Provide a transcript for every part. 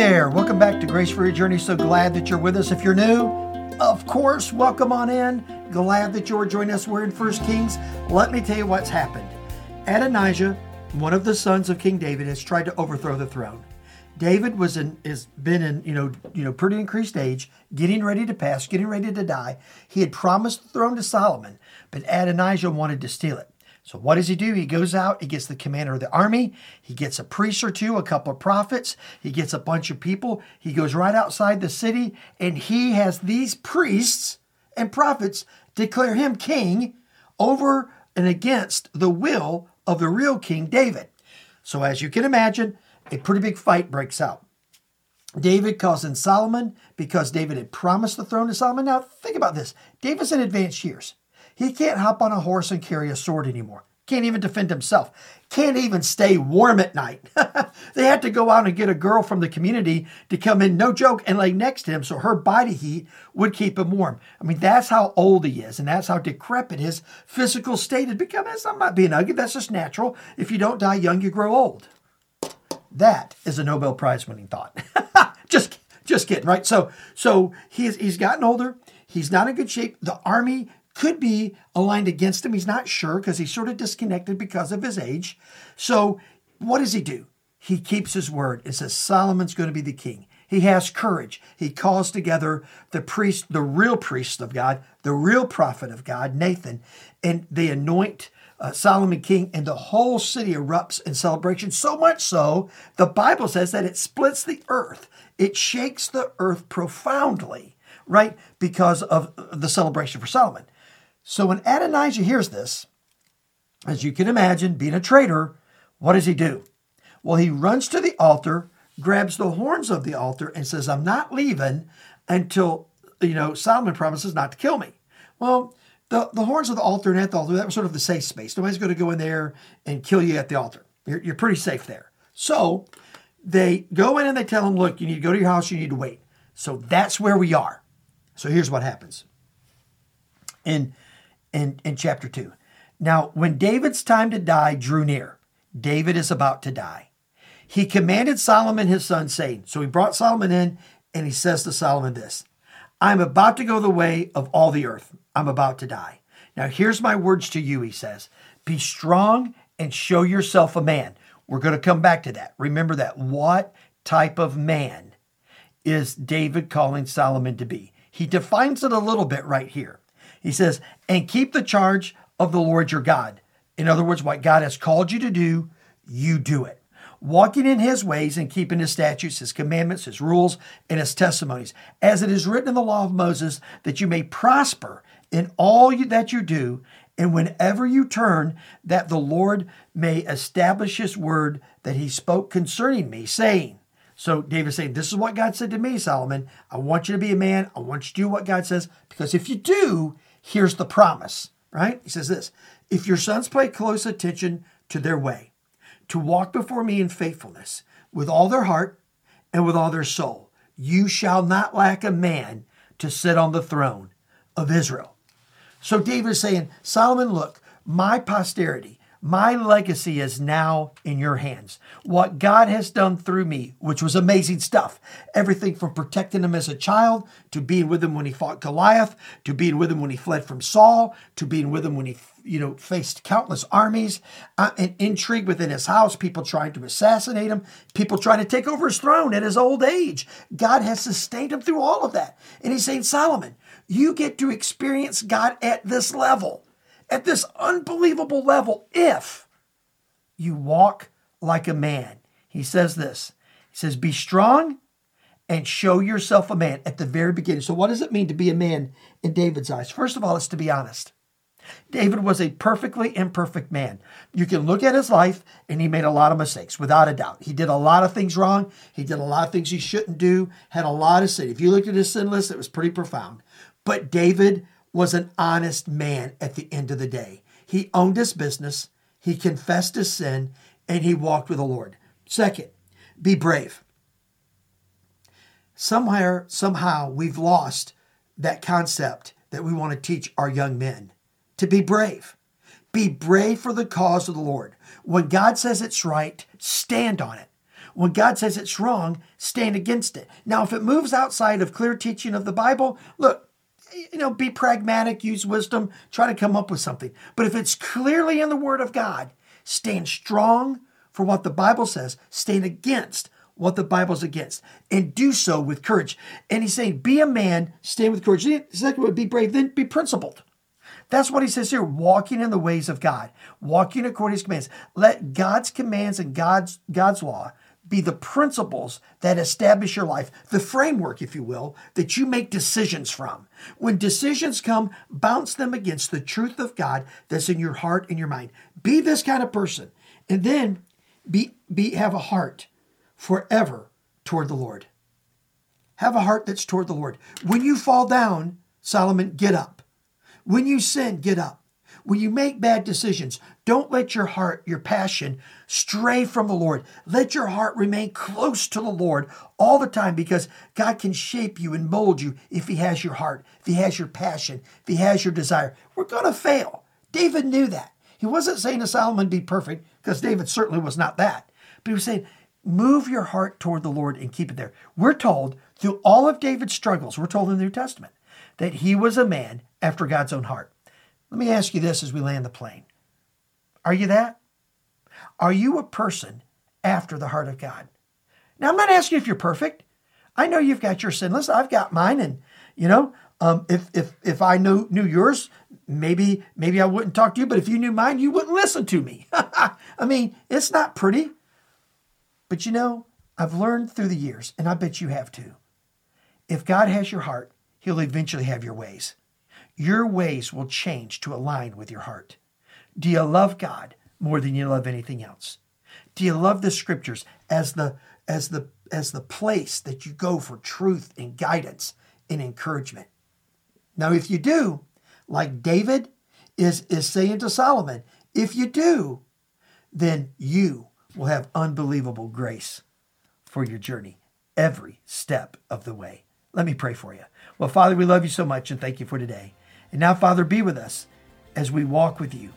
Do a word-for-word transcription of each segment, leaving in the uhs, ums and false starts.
there. Welcome back to Grace for Your Journey. So glad that you're with us. If you're new, of course, welcome on in. Glad that you're joining us. We're in First Kings. Let me tell you what's happened. Adonijah, one of the sons of King David, has tried to overthrow the throne. David was in, has been in, you know, you know, pretty increased age, getting ready to pass, getting ready to die. He had promised the throne to Solomon, but Adonijah wanted to steal it. So what does he do? He goes out, he gets the commander of the army, he gets a priest or two, a couple of prophets, he gets a bunch of people, he goes right outside the city, and he has these priests and prophets declare him king over and against the will of the real King David. So as you can imagine, a pretty big fight breaks out. David calls in Solomon because David had promised the throne to Solomon. Now, think about this. David's in advanced years. He can't hop on a horse and carry a sword anymore. Can't even defend himself. Can't even stay warm at night. They had to go out and get a girl from the community to come in, no joke, and lay next to him so her body heat would keep him warm. I mean, that's how old he is, and that's how decrepit his physical state has become. That's not being ugly. That's just natural. If you don't die young, you grow old. That is a Nobel Prize winning thought. just, just kidding, right? So, so he's he's gotten older. He's not in good shape. The army could be aligned against him. He's not sure because he's sort of disconnected because of his age. So, what does he do? He keeps his word and says Solomon's going to be the king. He has courage. He calls together the priest, the real priest of God, the real prophet of God, Nathan, and they anoint Uh, Solomon king, and the whole city erupts in celebration, so much so, the Bible says that it splits the earth. It shakes the earth profoundly, right, because of the celebration for Solomon. So when Adonijah hears this, as you can imagine, being a traitor, what does he do? Well, he runs to the altar, grabs the horns of the altar, and says, I'm not leaving until, you know, Solomon promises not to kill me. Well, The, the horns of the altar and at the altar, that was sort of the safe space. Nobody's going to go in there and kill you at the altar. You're, you're pretty safe there. So they go in and they tell him, look, you need to go to your house. You need to wait. So that's where we are. So here's what happens in, in, in chapter two. Now, when David's time to die drew near, David is about to die. He commanded Solomon, his son, saying, so he brought Solomon in and he says to Solomon this, I'm about to go the way of all the earth. I'm about to die. Now, here's my words to you, he says. Be strong and show yourself a man. We're going to come back to that. Remember that. What type of man is David calling Solomon to be? He defines it a little bit right here. He says, and keep the charge of the Lord your God. In other words, what God has called you to do, you do it. Walking in his ways and keeping his statutes, his commandments, his rules, and his testimonies, as it is written in the law of Moses, that you may prosper in all you, that you do, and whenever you turn, that the Lord may establish his word that he spoke concerning me, saying, so David saying, this is what God said to me, Solomon. I want you to be a man. I want you to do what God says, because if you do, here's the promise, right? He says this, if your sons pay close attention to their way, to walk before me in faithfulness with all their heart and with all their soul. You shall not lack a man to sit on the throne of Israel. So David is saying, Solomon, look, my posterity, my legacy is now in your hands. What God has done through me, which was amazing stuff, everything from protecting him as a child, to being with him when he fought Goliath, to being with him when he fled from Saul, to being with him when he you know, faced countless armies, uh, and intrigue within his house, people trying to assassinate him, people trying to take over his throne at his old age. God has sustained him through all of that. And he's saying, Solomon, you get to experience God at this level, at this unbelievable level, if you walk like a man. He says this. He says, be strong and show yourself a man at the very beginning. So what does it mean to be a man in David's eyes? First of all, it's to be honest. David was a perfectly imperfect man. You can look at his life, and he made a lot of mistakes, without a doubt. He did a lot of things wrong. He did a lot of things he shouldn't do, had a lot of sin. If you looked at his sin list, it was pretty profound. But David was an honest man at the end of the day. He owned his business, he confessed his sin, and he walked with the Lord. Second, be brave. Somewhere, somehow, we've lost that concept that we want to teach our young men. To be brave. Be brave for the cause of the Lord. When God says it's right, stand on it. When God says it's wrong, stand against it. Now, if it moves outside of clear teaching of the Bible, look, you know, be pragmatic, use wisdom, try to come up with something. But if it's clearly in the Word of God, stand strong for what the Bible says. Stand against what the Bible's against, and do so with courage. And he's saying, be a man, stand with courage. Second would be brave, then be principled. That's what he says here, walking in the ways of God, walking according to his commands. Let God's commands and God's God's law be the principles that establish your life, the framework, if you will, that you make decisions from. When decisions come, bounce them against the truth of God that's in your heart and your mind. Be this kind of person, and then be be have a heart forever toward the Lord. Have a heart that's toward the Lord. When you fall down, Solomon, get up. When you sin, get up. When you make bad decisions, don't let your heart, your passion, stray from the Lord. Let your heart remain close to the Lord all the time, because God can shape you and mold you if he has your heart, if he has your passion, if he has your desire. We're going to fail. David knew that. He wasn't saying to Solomon, be perfect, because David certainly was not that. But he was saying, move your heart toward the Lord and keep it there. We're told through all of David's struggles, we're told in the New Testament, that he was a man after God's own heart. Let me ask you this as we land the plane. Are you that? Are you a person after the heart of God? Now, I'm not asking if you're perfect. I know you've got your sin list. I've got mine. And, you know, um, if if if I knew, knew yours, maybe, maybe I wouldn't talk to you. But if you knew mine, you wouldn't listen to me. I mean, it's not pretty. But, you know, I've learned through the years, and I bet you have too. If God has your heart, he'll eventually have your ways. Your ways will change to align with your heart. Do you love God more than you love anything else? Do you love the scriptures as the as the as the place that you go for truth and guidance and encouragement? Now, if you do, like David is, is saying to Solomon, if you do, then you will have unbelievable grace for your journey every step of the way. Let me pray for you. Well, Father, we love you so much and thank you for today. And now, Father, be with us as we walk with you.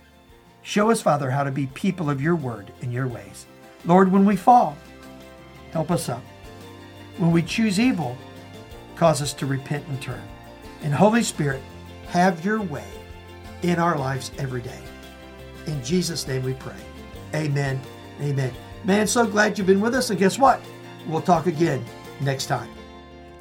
Show us, Father, how to be people of your word and your ways. Lord, when we fall, help us up. When we choose evil, cause us to repent and turn. And Holy Spirit, have your way in our lives every day. In Jesus' name we pray. Amen. Amen. Man, so glad you've been with us. And guess what? We'll talk again next time.